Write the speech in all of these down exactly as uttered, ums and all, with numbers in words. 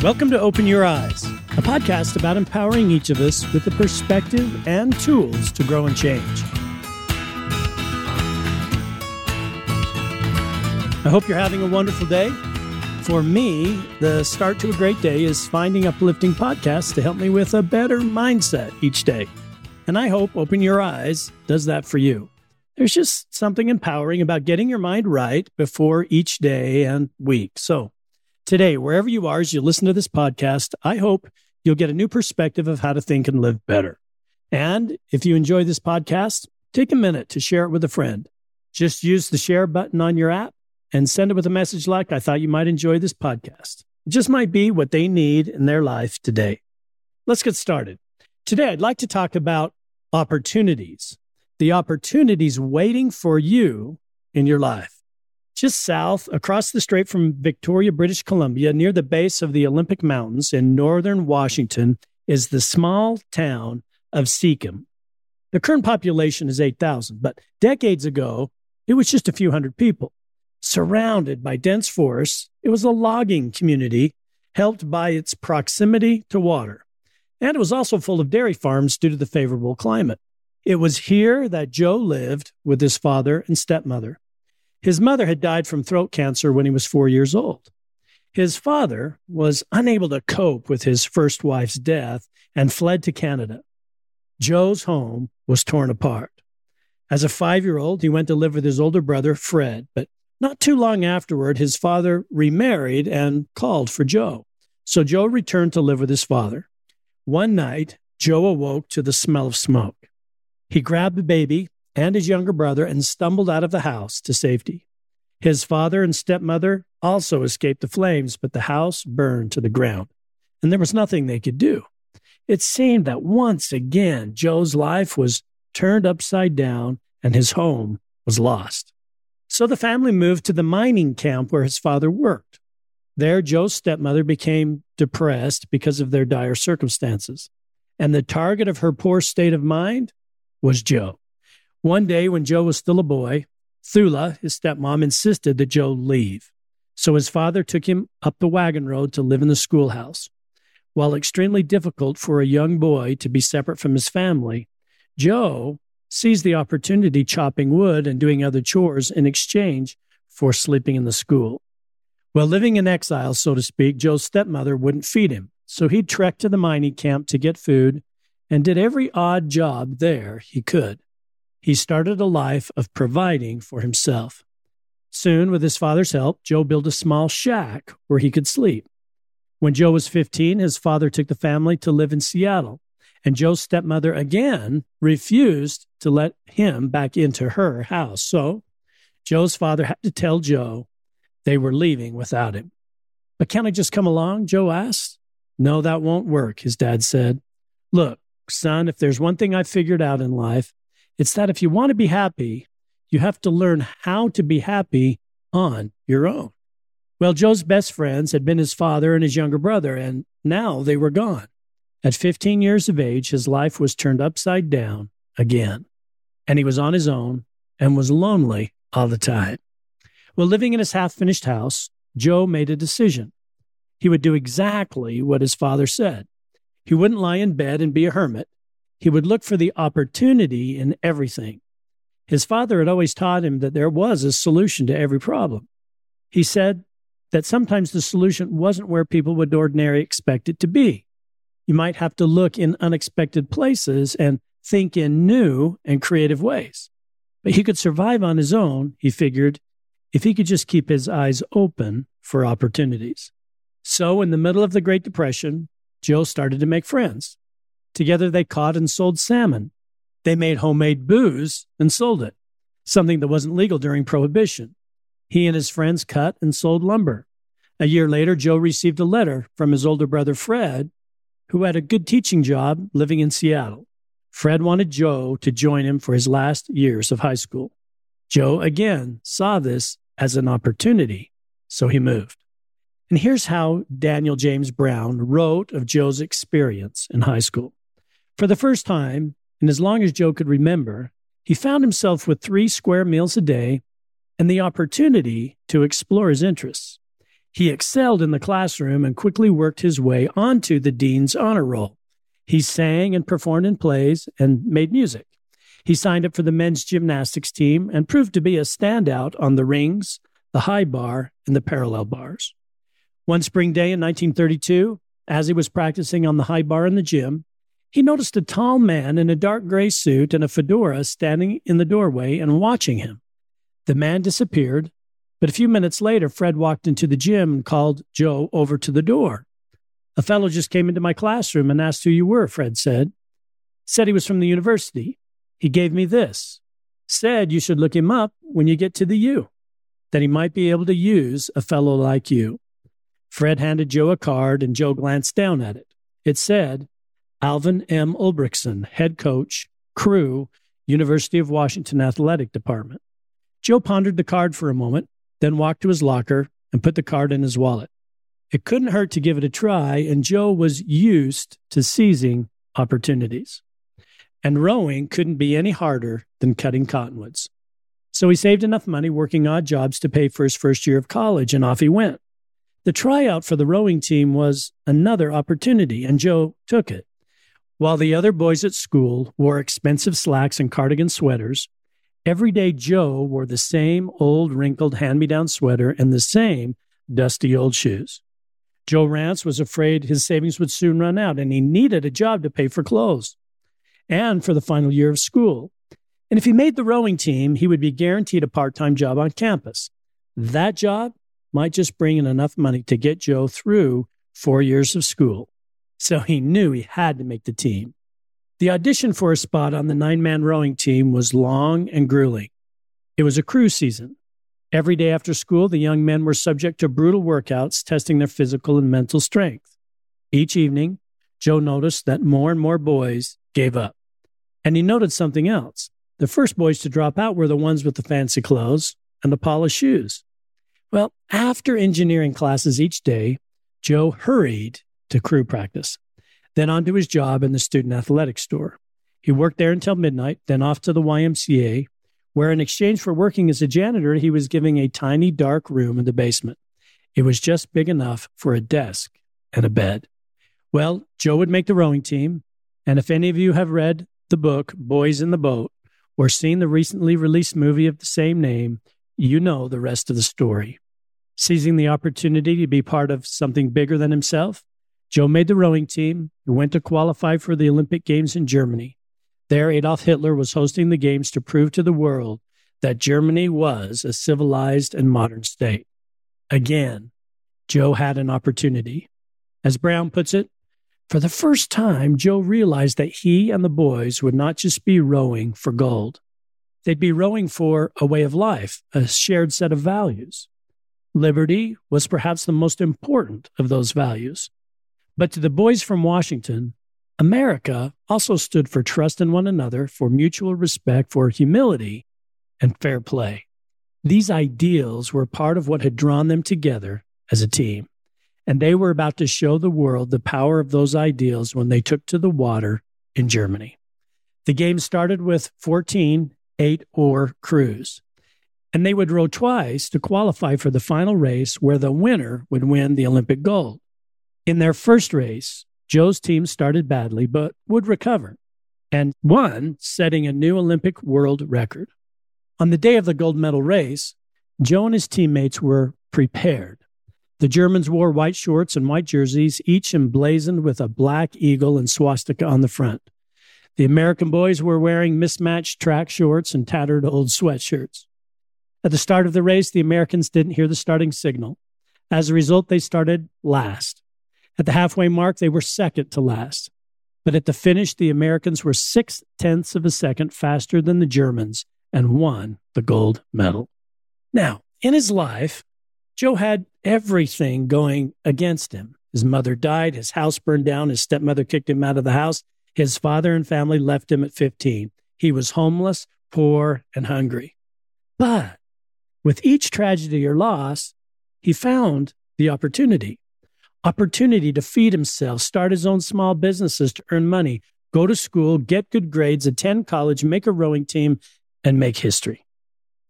Welcome to Open Your Eyes, a podcast about empowering each of us with the perspective and tools to grow and change. I hope you're having a wonderful day. For me, the start to a great day is finding uplifting podcasts to help me with a better mindset each day. And I hope Open Your Eyes does that for you. There's just something empowering about getting your mind right before each day and week. So today, wherever you are as you listen to this podcast, I hope you'll get a new perspective of how to think and live better. And if you enjoy this podcast, take a minute to share it with a friend. Just use the share button on your app and send it with a message like, I thought you might enjoy this podcast. It just might be what they need in their life today. Let's get started. Today, I'd like to talk about opportunities. The opportunities waiting for you in your life. Just south, across the strait from Victoria, British Columbia, near the base of the Olympic Mountains in northern Washington, is the small town of Seacom. The current population is eight thousand, but decades ago, it was just a few hundred people. Surrounded by dense forests, it was a logging community, helped by its proximity to water. And it was also full of dairy farms due to the favorable climate. It was here that Joe lived with his father and stepmother. His mother had died from throat cancer when he was four years old. His father was unable to cope with his first wife's death and fled to Canada. Joe's home was torn apart. As a five-year-old, he went to live with his older brother, Fred, but not too long afterward, his father remarried and called for Joe. So Joe returned to live with his father. One night, Joe awoke to the smell of smoke. He grabbed the baby and his younger brother and stumbled out of the house to safety. His father and stepmother also escaped the flames, but the house burned to the ground, and there was nothing they could do. It seemed that once again, Joe's life was turned upside down and his home was lost. So the family moved to the mining camp where his father worked. There, Joe's stepmother became depressed because of their dire circumstances, and the target of her poor state of mind was Joe. One day when Joe was still a boy, Thula, his stepmom, insisted that Joe leave. So his father took him up the wagon road to live in the schoolhouse. While extremely difficult for a young boy to be separate from his family, Joe seized the opportunity chopping wood and doing other chores in exchange for sleeping in the school. While living in exile, so to speak, Joe's stepmother wouldn't feed him, so he trekked to the mining camp to get food and did every odd job there he could. He started a life of providing for himself. Soon, with his father's help, Joe built a small shack where he could sleep. When Joe was fifteen, his father took the family to live in Seattle, and Joe's stepmother again refused to let him back into her house. So Joe's father had to tell Joe they were leaving without him. But can't I just come along? Joe asked. No, that won't work, his dad said. Look, son, if there's one thing I've figured out in life, it's that if you want to be happy, you have to learn how to be happy on your own. Well, Joe's best friends had been his father and his younger brother, and now they were gone. At fifteen years of age, his life was turned upside down again, and he was on his own and was lonely all the time. Well, living in his half-finished house, Joe made a decision. He would do exactly what his father said. He wouldn't lie in bed and be a hermit. He would look for the opportunity in everything. His father had always taught him that there was a solution to every problem. He said that sometimes the solution wasn't where people would ordinarily expect it to be. You might have to look in unexpected places and think in new and creative ways. But he could survive on his own, he figured, if he could just keep his eyes open for opportunities. So in the middle of the Great Depression, Joe started to make friends. Together, they caught and sold salmon. They made homemade booze and sold it, something that wasn't legal during Prohibition. He and his friends cut and sold lumber. A year later, Joe received a letter from his older brother, Fred, who had a good teaching job living in Seattle. Fred wanted Joe to join him for his last years of high school. Joe, again, saw this as an opportunity, so he moved. And here's how Daniel James Brown wrote of Joe's experience in high school. For the first time, and as long as Joe could remember, he found himself with three square meals a day and the opportunity to explore his interests. He excelled in the classroom and quickly worked his way onto the dean's honor roll. He sang and performed in plays and made music. He signed up for the men's gymnastics team and proved to be a standout on the rings, the high bar, and the parallel bars. One spring day in nineteen thirty-two, as he was practicing on the high bar in the gym, he noticed a tall man in a dark gray suit and a fedora standing in the doorway and watching him. The man disappeared, but a few minutes later, Fred walked into the gym and called Joe over to the door. "A fellow just came into my classroom and asked who you were," Fred said. "Said he was from the university. He gave me this. Said you should look him up when you get to the U, that he might be able to use a fellow like you." Fred handed Joe a card, and Joe glanced down at it. It said, "Alvin M. Ulbrickson, head coach, crew, University of Washington Athletic Department." Joe pondered the card for a moment, then walked to his locker and put the card in his wallet. It couldn't hurt to give it a try, and Joe was used to seizing opportunities. And rowing couldn't be any harder than cutting cottonwoods. So he saved enough money working odd jobs to pay for his first year of college, and off he went. The tryout for the rowing team was another opportunity, and Joe took it. While the other boys at school wore expensive slacks and cardigan sweaters, everyday Joe wore the same old wrinkled hand-me-down sweater and the same dusty old shoes. Joe Rance was afraid his savings would soon run out, and he needed a job to pay for clothes and for the final year of school. And if he made the rowing team, he would be guaranteed a part-time job on campus. That job might just bring in enough money to get Joe through four years of school. So he knew he had to make the team. The audition for a spot on the nine-man rowing team was long and grueling. It was a crew season. Every day after school, the young men were subject to brutal workouts, testing their physical and mental strength. Each evening, Joe noticed that more and more boys gave up. And he noted something else. The first boys to drop out were the ones with the fancy clothes and the polished shoes. Well, after engineering classes each day, Joe hurried to crew practice, then on to his job in the student athletic store. He worked there until midnight, then off to the Y M C A, where in exchange for working as a janitor, he was given a tiny dark room in the basement. It was just big enough for a desk and a bed. Well, Joe would make the rowing team, and if any of you have read the book Boys in the Boat or seen the recently released movie of the same name, you know the rest of the story. Seizing the opportunity to be part of something bigger than himself, Joe made the rowing team and went to qualify for the Olympic Games in Germany. There, Adolf Hitler was hosting the Games to prove to the world that Germany was a civilized and modern state. Again, Joe had an opportunity. As Brown puts it, for the first time, Joe realized that he and the boys would not just be rowing for gold. They'd be rowing for a way of life, a shared set of values. Liberty was perhaps the most important of those values. But to the boys from Washington, America also stood for trust in one another, for mutual respect, for humility, and fair play. These ideals were part of what had drawn them together as a team, and they were about to show the world the power of those ideals when they took to the water in Germany. The game started with fourteen eight-oar crews, and they would row twice to qualify for the final race, where the winner would win the Olympic gold. In their first race, Joe's team started badly, but would recover, and won, setting a new Olympic world record. On the day of the gold medal race, Joe and his teammates were prepared. The Germans wore white shorts and white jerseys, each emblazoned with a black eagle and swastika on the front. The American boys were wearing mismatched track shorts and tattered old sweatshirts. At the start of the race, the Americans didn't hear the starting signal. As a result, they started last. At the halfway mark, they were second to last. But at the finish, the Americans were six-tenths of a second faster than the Germans and won the gold medal. Now, in his life, Joe had everything going against him. His mother died, his house burned down, his stepmother kicked him out of the house, his father and family left him at fifteen. He was homeless, poor, and hungry. But with each tragedy or loss, he found the opportunity. Opportunity to feed himself, start his own small businesses to earn money, go to school, get good grades, attend college, make a rowing team, and make history.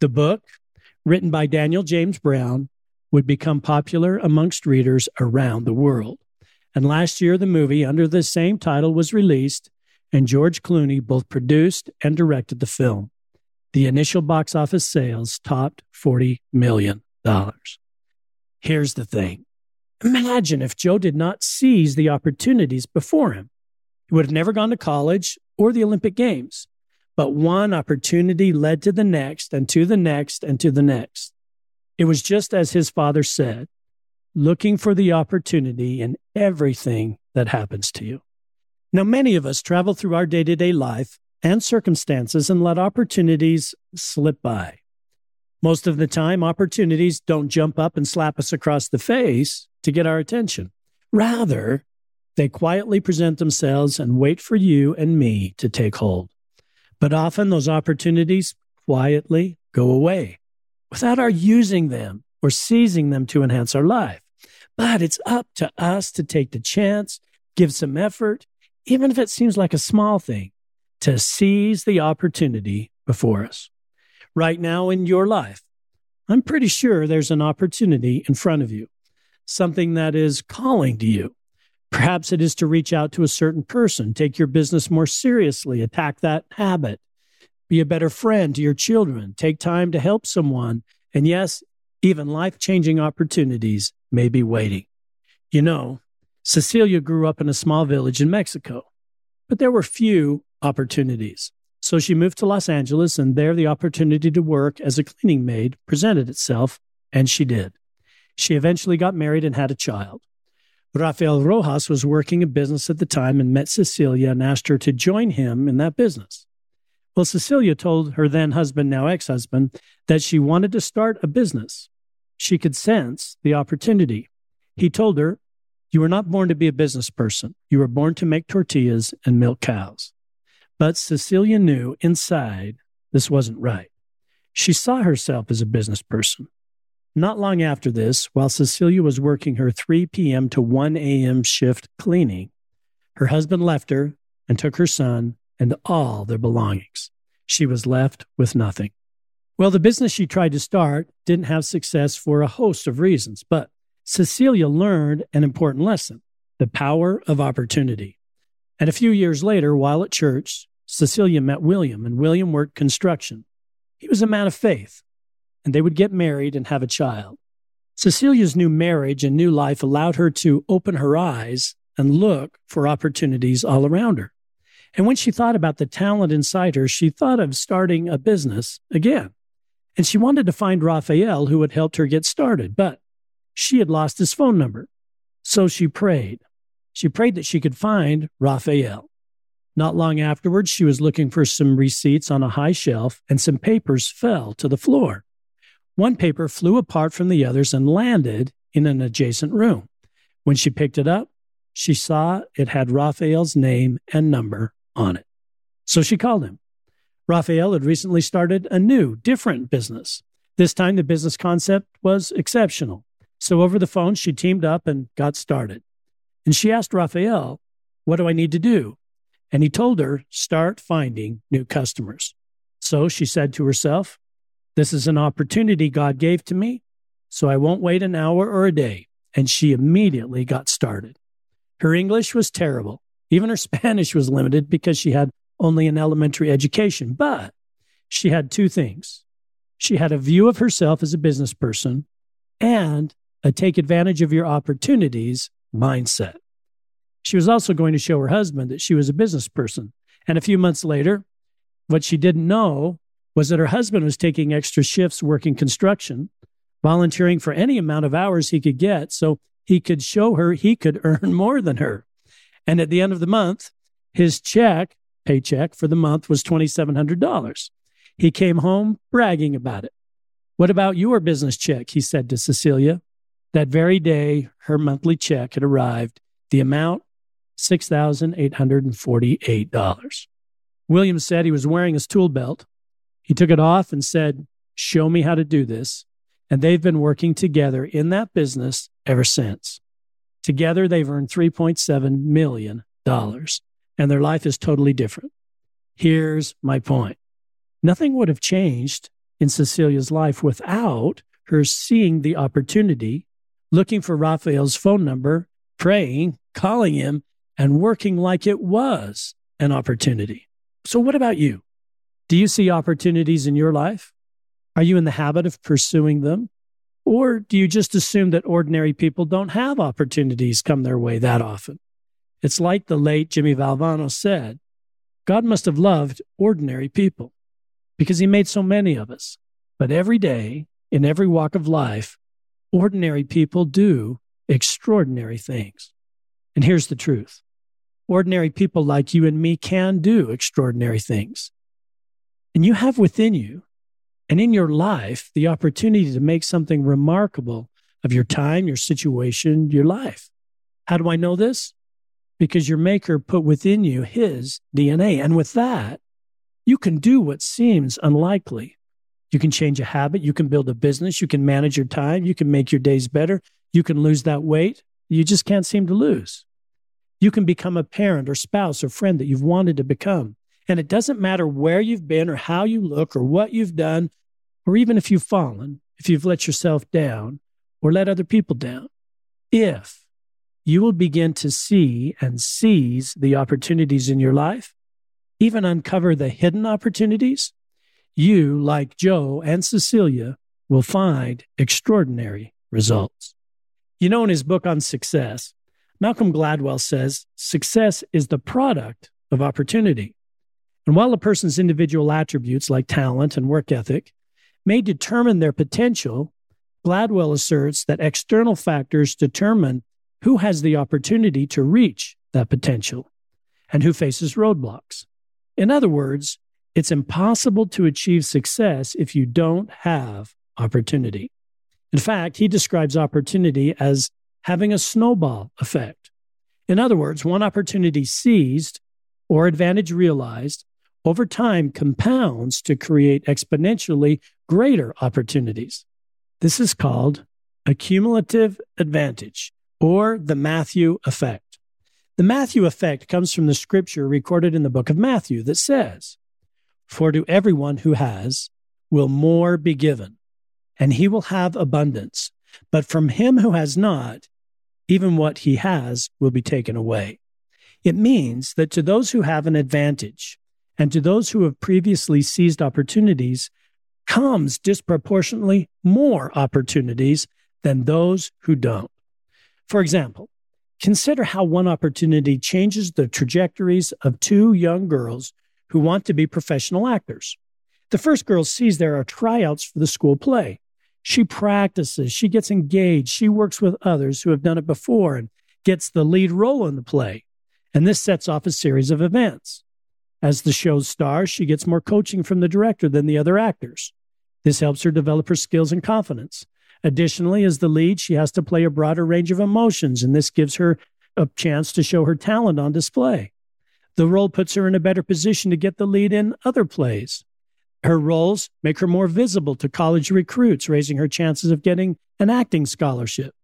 The book, written by Daniel James Brown, would become popular amongst readers around the world. And last year, the movie under the same title was released, and George Clooney both produced and directed the film. The initial box office sales topped forty million dollars. Here's the thing. Imagine if Joe did not seize the opportunities before him. He would have never gone to college or the Olympic Games. But one opportunity led to the next and to the next and to the next. It was just as his father said, looking for the opportunity in everything that happens to you. Now, many of us travel through our day-to-day life and circumstances and let opportunities slip by. Most of the time, opportunities don't jump up and slap us across the face to get our attention. Rather, they quietly present themselves and wait for you and me to take hold. But often those opportunities quietly go away without our using them or seizing them to enhance our life. But it's up to us to take the chance, give some effort, even if it seems like a small thing, to seize the opportunity before us. Right now in your life, I'm pretty sure there's an opportunity in front of you, something that is calling to you. Perhaps it is to reach out to a certain person, take your business more seriously, attack that habit, be a better friend to your children, take time to help someone, and yes, even life-changing opportunities may be waiting. You know, Cecilia grew up in a small village in Mexico, but there were few opportunities. So she moved to Los Angeles, and there the opportunity to work as a cleaning maid presented itself, and she did. She eventually got married and had a child. Rafael Rojas was working a business at the time and met Cecilia and asked her to join him in that business. Well, Cecilia told her then husband, now ex-husband, that she wanted to start a business. She could sense the opportunity. He told her, "You were not born to be a business person. You were born to make tortillas and milk cows." But Cecilia knew inside this wasn't right. She saw herself as a business person. Not long after this, while Cecilia was working her three p.m. to one a.m. shift cleaning, her husband left her and took her son and all their belongings. She was left with nothing. Well, the business she tried to start didn't have success for a host of reasons, but Cecilia learned an important lesson, the power of opportunity. And a few years later, while at church, Cecilia met William, and William worked construction. He was a man of faith, and they would get married and have a child. Cecilia's new marriage and new life allowed her to open her eyes and look for opportunities all around her. And when she thought about the talent inside her, she thought of starting a business again. And she wanted to find Rafael, who had helped her get started, but she had lost his phone number. So she prayed. She prayed that she could find Rafael. Not long afterwards, she was looking for some receipts on a high shelf, and some papers fell to the floor. One paper flew apart from the others and landed in an adjacent room. When she picked it up, she saw it had Rafael's name and number on it. So she called him. Rafael had recently started a new, different business. This time, the business concept was exceptional. So over the phone, she teamed up and got started. And she asked Rafael, "What do I need to do?" And he told her, "Start finding new customers." So she said to herself, "This is an opportunity God gave to me, so I won't wait an hour or a day." And she immediately got started. Her English was terrible. Even her Spanish was limited because she had only an elementary education. But she had two things. She had a view of herself as a business person and a take advantage of your opportunities mindset. She was also going to show her husband that she was a business person. And a few months later, what she didn't know was that her husband was taking extra shifts working construction, volunteering for any amount of hours he could get so he could show her he could earn more than her. And at the end of the month, his check, paycheck for the month was twenty-seven hundred dollars. He came home bragging about it. "What about your business check?" he said to Cecilia. That very day, her monthly check had arrived. The amount, six thousand eight hundred forty-eight dollars. William said he was wearing his tool belt. He took it off and said, "Show me how to do this." And they've been working together in that business ever since. Together, they've earned three point seven million dollars, and their life is totally different. Here's my point. Nothing would have changed in Cecilia's life without her seeing the opportunity, looking for Raphael's phone number, praying, calling him, and working like it was an opportunity. So what about you? Do you see opportunities in your life? Are you in the habit of pursuing them? Or do you just assume that ordinary people don't have opportunities come their way that often? It's like the late Jimmy Valvano said, God must have loved ordinary people because he made so many of us. But every day, in every walk of life, ordinary people do extraordinary things. And here's the truth. Ordinary people like you and me can do extraordinary things. And you have within you and in your life the opportunity to make something remarkable of your time, your situation, your life. How do I know this? Because your Maker put within you his D N A. And with that, you can do what seems unlikely. You can change a habit. You can build a business. You can manage your time. You can make your days better. You can lose that weight you just can't seem to lose. You can become a parent or spouse or friend that you've wanted to become. And it doesn't matter where you've been or how you look or what you've done, or even if you've fallen, if you've let yourself down or let other people down. If you will begin to see and seize the opportunities in your life, even uncover the hidden opportunities, you, like Joe and Cecilia, will find extraordinary results. You know, in his book on success, Malcolm Gladwell says, success is the product of opportunity. And while a person's individual attributes like talent and work ethic may determine their potential, Gladwell asserts that external factors determine who has the opportunity to reach that potential and who faces roadblocks. In other words, it's impossible to achieve success if you don't have opportunity. In fact, he describes opportunity as having a snowball effect. In other words, one opportunity seized or advantage realized over time compounds to create exponentially greater opportunities. This is called a cumulative advantage, or the Matthew effect. The Matthew effect comes from the scripture recorded in the book of Matthew that says, "For to everyone who has, will more be given, and he will have abundance. But from him who has not, even what he has will be taken away." It means that to those who have an advantage, and to those who have previously seized opportunities, comes disproportionately more opportunities than those who don't. For example, consider how one opportunity changes the trajectories of two young girls who want to be professional actors. The first girl sees there are tryouts for the school play. She practices, she gets engaged, she works with others who have done it before and gets the lead role in the play. And this sets off a series of events. As the show's star, she gets more coaching from the director than the other actors. This helps her develop her skills and confidence. Additionally, as the lead, she has to play a broader range of emotions, and this gives her a chance to show her talent on display. The role puts her in a better position to get the lead in other plays. Her roles make her more visible to college recruits, raising her chances of getting an acting scholarship.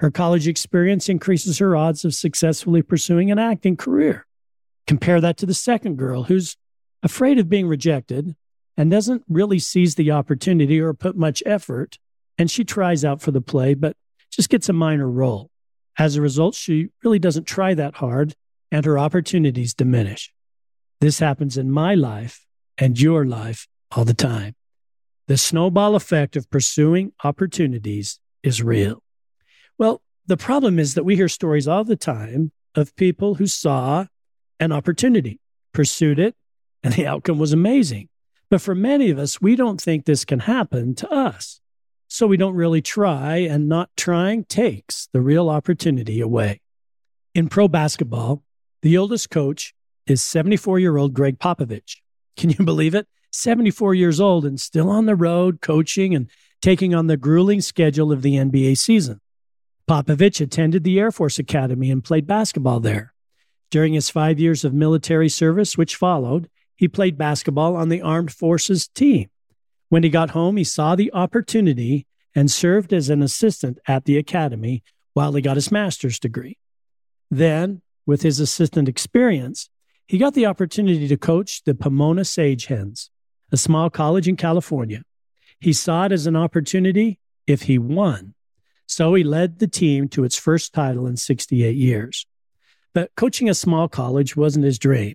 Her college experience increases her odds of successfully pursuing an acting career. Compare that to the second girl, who's afraid of being rejected and doesn't really seize the opportunity or put much effort, and she tries out for the play, but just gets a minor role. As a result, she really doesn't try that hard, and her opportunities diminish. This happens in my life and your life all the time. The snowball effect of pursuing opportunities is real. Well, the problem is that we hear stories all the time of people who saw an opportunity, pursued it, and the outcome was amazing. But for many of us, we don't think this can happen to us. So we don't really try, and not trying takes the real opportunity away. In pro basketball, the oldest coach is seventy-four-year-old Gregg Popovich. Can you believe it? seventy-four years old and still on the road coaching and taking on the grueling schedule of the N B A season. Popovich attended the Air Force Academy and played basketball there. During his five years of military service, which followed, he played basketball on the Armed Forces team. When he got home, he saw the opportunity and served as an assistant at the academy while he got his master's degree. Then, with his assistant experience, he got the opportunity to coach the Pomona Sagehens, a small college in California. He saw it as an opportunity if he won. So he led the team to its first title in sixty-eight years. But coaching a small college wasn't his dream.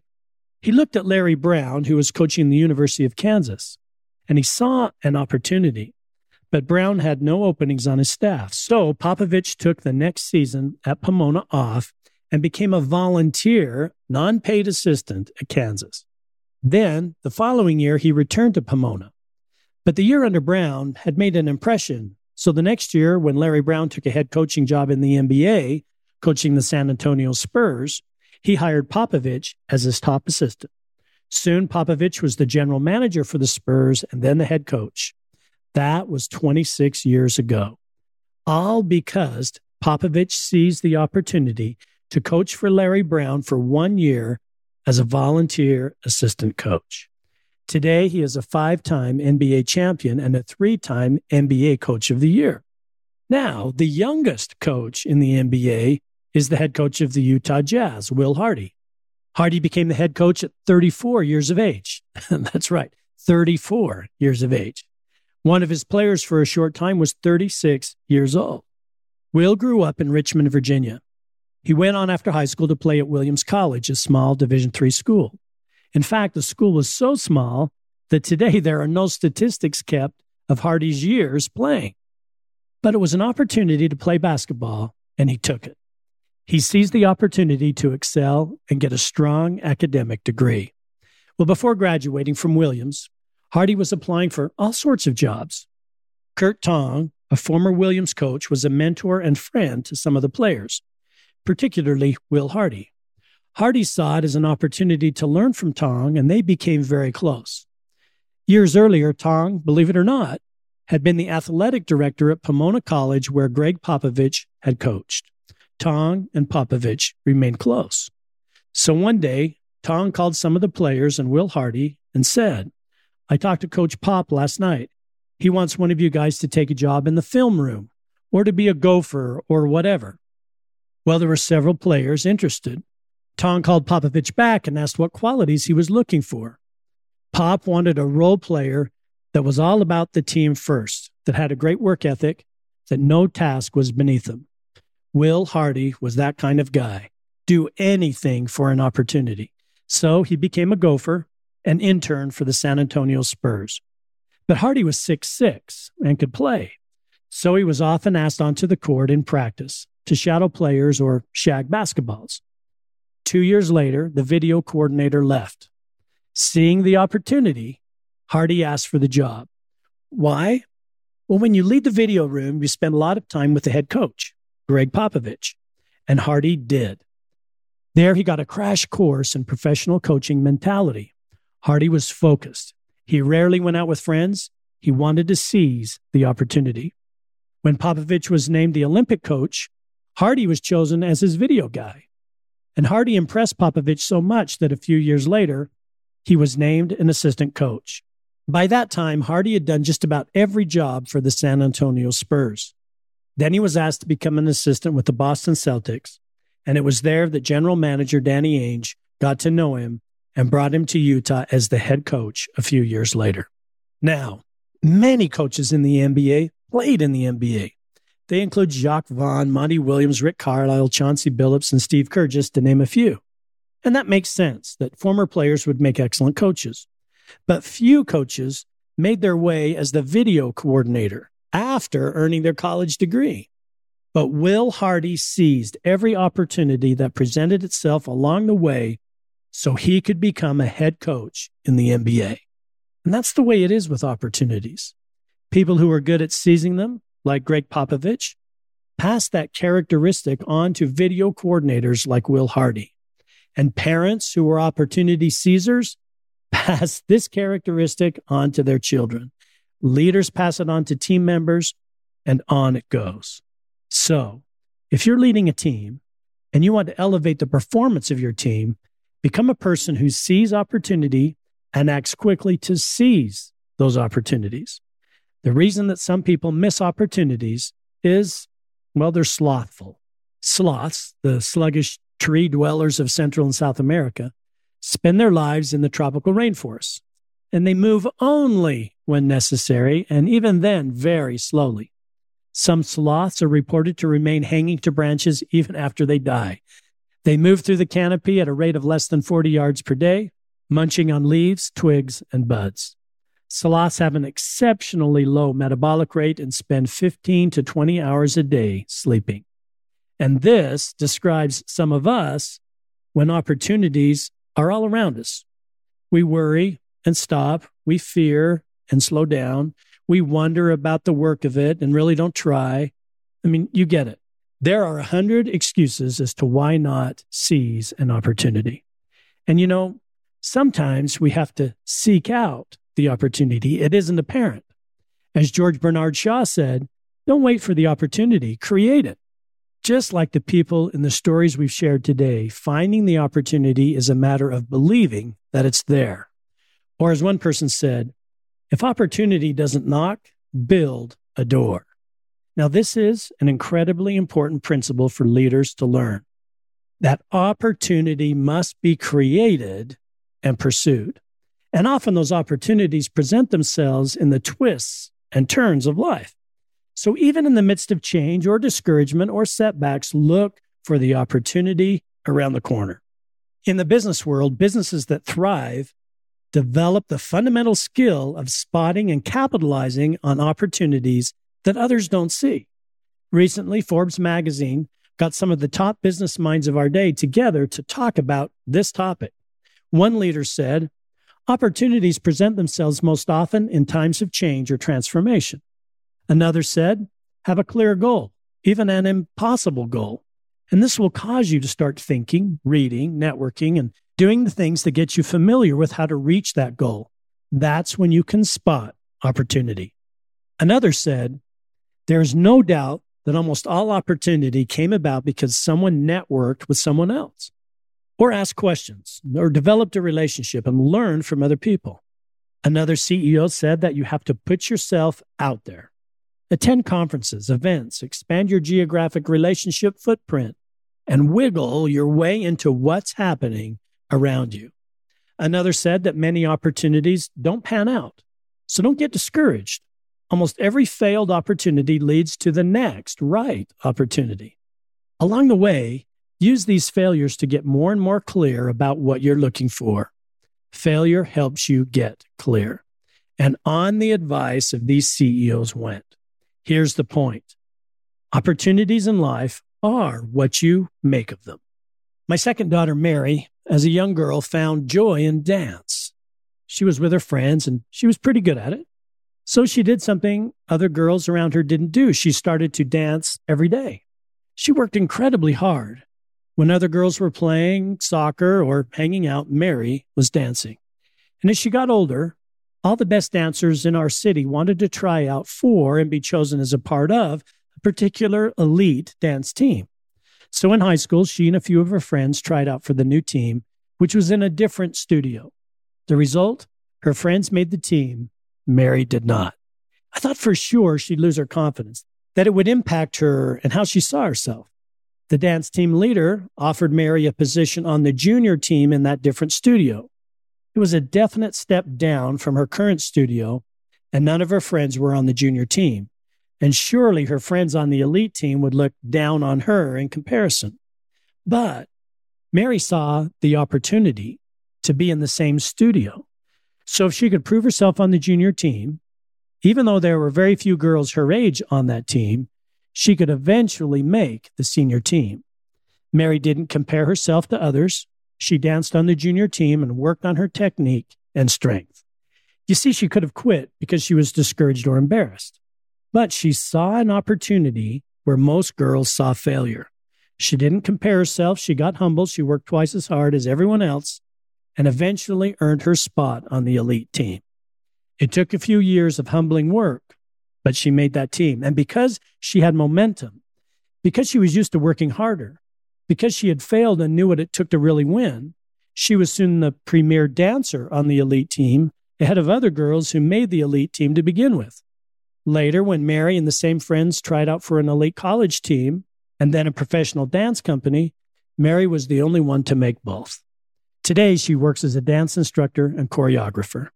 He looked at Larry Brown, who was coaching the University of Kansas, and he saw an opportunity. But Brown had no openings on his staff, so Popovich took the next season at Pomona off and became a volunteer, non-paid assistant at Kansas. Then, the following year, he returned to Pomona. But the year under Brown had made an impression, so the next year, when Larry Brown took a head coaching job in the N B A, coaching the San Antonio Spurs, he hired Popovich as his top assistant. Soon, Popovich was the general manager for the Spurs and then the head coach. That was twenty-six years ago. All because Popovich seized the opportunity to coach for Larry Brown for one year as a volunteer assistant coach. Today, he is a five-time N B A champion and a three-time N B A Coach of the Year. Now, the youngest coach in the N B A is the head coach of the Utah Jazz, Will Hardy. Hardy became the head coach at thirty-four years of age. That's right, thirty-four years of age. One of his players for a short time was thirty-six years old. Will grew up in Richmond, Virginia. He went on after high school to play at Williams College, a small Division three school. In fact, the school was so small that today there are no statistics kept of Hardy's years playing. But it was an opportunity to play basketball, and he took it. He seized the opportunity to excel and get a strong academic degree. Well, before graduating from Williams, Hardy was applying for all sorts of jobs. Kurt Tong, a former Williams coach, was a mentor and friend to some of the players, particularly Will Hardy. Hardy saw it as an opportunity to learn from Tong, and they became very close. Years earlier, Tong, believe it or not, had been the athletic director at Pomona College where Gregg Popovich had coached. Tong and Popovich remained close. So one day, Tong called some of the players and Will Hardy and said, "I talked to Coach Pop last night. He wants one of you guys to take a job in the film room or to be a gopher or whatever." Well, there were several players interested. Tong called Popovich back and asked what qualities he was looking for. Pop wanted a role player that was all about the team first, that had a great work ethic, that no task was beneath him. Will Hardy was that kind of guy. Do anything for an opportunity. So he became a gopher, an intern for the San Antonio Spurs. But Hardy was six foot six and could play. So he was often asked onto the court in practice to shadow players or shag basketballs. Two years later, the video coordinator left. Seeing the opportunity, Hardy asked for the job. Why? Well, when you lead the video room, you spend a lot of time with the head coach, Gregg Popovich, and Hardy did. There, he got a crash course in professional coaching mentality. Hardy was focused. He rarely went out with friends. He wanted to seize the opportunity. When Popovich was named the Olympic coach, Hardy was chosen as his video guy. And Hardy impressed Popovich so much that a few years later, he was named an assistant coach. By that time, Hardy had done just about every job for the San Antonio Spurs. Then he was asked to become an assistant with the Boston Celtics, and it was there that general manager Danny Ainge got to know him and brought him to Utah as the head coach a few years later. Now, many coaches in the N B A played in the N B A. They include Jacques Vaughn, Monty Williams, Rick Carlisle, Chauncey Billups, and Steve Kerr, just to name a few. And that makes sense that former players would make excellent coaches. But few coaches made their way as the video coordinator after earning their college degree. But Will Hardy seized every opportunity that presented itself along the way so he could become a head coach in the N B A. And that's the way it is with opportunities. People who are good at seizing them, like Gregg Popovich, pass that characteristic on to video coordinators like Will Hardy. And parents who are opportunity seizers pass this characteristic on to their children. Leaders pass it on to team members, and on it goes. So, if you're leading a team and you want to elevate the performance of your team, become a person who sees opportunity and acts quickly to seize those opportunities. The reason that some people miss opportunities is, well, they're slothful. Sloths, the sluggish tree dwellers of Central and South America, spend their lives in the tropical rainforests, and they move only when necessary, and even then very slowly. Some sloths are reported to remain hanging to branches even after they die. They move through the canopy at a rate of less than forty yards per day, munching on leaves, twigs, and buds. Sloths have an exceptionally low metabolic rate and spend fifteen to twenty hours a day sleeping. And this describes some of us when opportunities are all around us. We worry and stop. We fear and slow down. We wonder about the work of it and really don't try. I mean, you get it. There are a hundred excuses as to why not seize an opportunity. And you know, sometimes we have to seek out the opportunity. It isn't apparent. As George Bernard Shaw said, don't wait for the opportunity, create it. Just like the people in the stories we've shared today, finding the opportunity is a matter of believing that it's there. Or as one person said, if opportunity doesn't knock, build a door. Now, this is an incredibly important principle for leaders to learn, that opportunity must be created and pursued. And often those opportunities present themselves in the twists and turns of life. So even in the midst of change or discouragement or setbacks, look for the opportunity around the corner. In the business world, businesses that thrive develop the fundamental skill of spotting and capitalizing on opportunities that others don't see. Recently, Forbes magazine got some of the top business minds of our day together to talk about this topic. One leader said, opportunities present themselves most often in times of change or transformation. Another said, have a clear goal, even an impossible goal. And this will cause you to start thinking, reading, networking, and doing the things that get you familiar with how to reach that goal. That's when you can spot opportunity. Another said, there's no doubt that almost all opportunity came about because someone networked with someone else, or asked questions, or developed a relationship and learned from other people. Another C E O said that you have to put yourself out there. Attend conferences, events, expand your geographic relationship footprint, and wiggle your way into what's happening around you. Another said that many opportunities don't pan out, so don't get discouraged. Almost every failed opportunity leads to the next right opportunity. Along the way, use these failures to get more and more clear about what you're looking for. Failure helps you get clear. And on the advice of these C E Os went. Here's the point. Opportunities in life are what you make of them. My second daughter, Mary, as a young girl, found joy in dance. She was with her friends and she was pretty good at it. So she did something other girls around her didn't do. She started to dance every day. She worked incredibly hard. When other girls were playing soccer or hanging out, Mary was dancing. And as she got older, all the best dancers in our city wanted to try out for and be chosen as a part of a particular elite dance team. So in high school, she and a few of her friends tried out for the new team, which was in a different studio. The result? Her friends made the team. Mary did not. I thought for sure she'd lose her confidence, that it would impact her and how she saw herself. The dance team leader offered Mary a position on the junior team in that different studio. It was a definite step down from her current studio, and none of her friends were on the junior team. And surely her friends on the elite team would look down on her in comparison. But Mary saw the opportunity to be in the same studio. So if she could prove herself on the junior team, even though there were very few girls her age on that team, she could eventually make the senior team. Mary didn't compare herself to others. She danced on the junior team and worked on her technique and strength. You see, she could have quit because she was discouraged or embarrassed. But she saw an opportunity where most girls saw failure. She didn't compare herself. She got humble. She worked twice as hard as everyone else and eventually earned her spot on the elite team. It took a few years of humbling work, but she made that team. And because she had momentum, because she was used to working harder, because she had failed and knew what it took to really win, she was soon the premier dancer on the elite team, ahead of other girls who made the elite team to begin with. Later, when Mary and the same friends tried out for an elite college team and then a professional dance company, Mary was the only one to make both. Today, she works as a dance instructor and choreographer.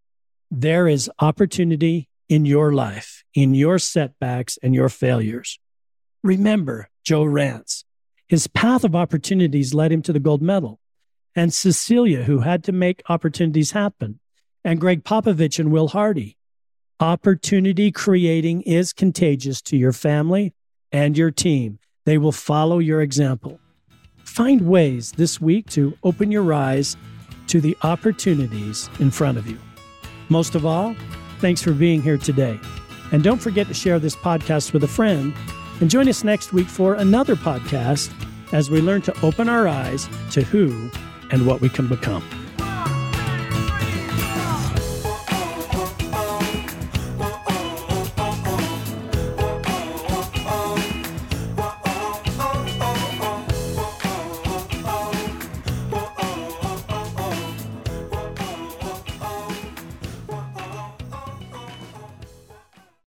There is opportunity in your life, in your setbacks and your failures. Remember Joe Rantz. His path of opportunities led him to the gold medal. And Cecilia, who had to make opportunities happen. And Gregg Popovich and Will Hardy. Opportunity creating is contagious to your family and your team. They will follow your example. Find ways this week to open your eyes to the opportunities in front of you. Most of all, thanks for being here today. And don't forget to share this podcast with a friend and join us next week for another podcast as we learn to open our eyes to who and what we can become.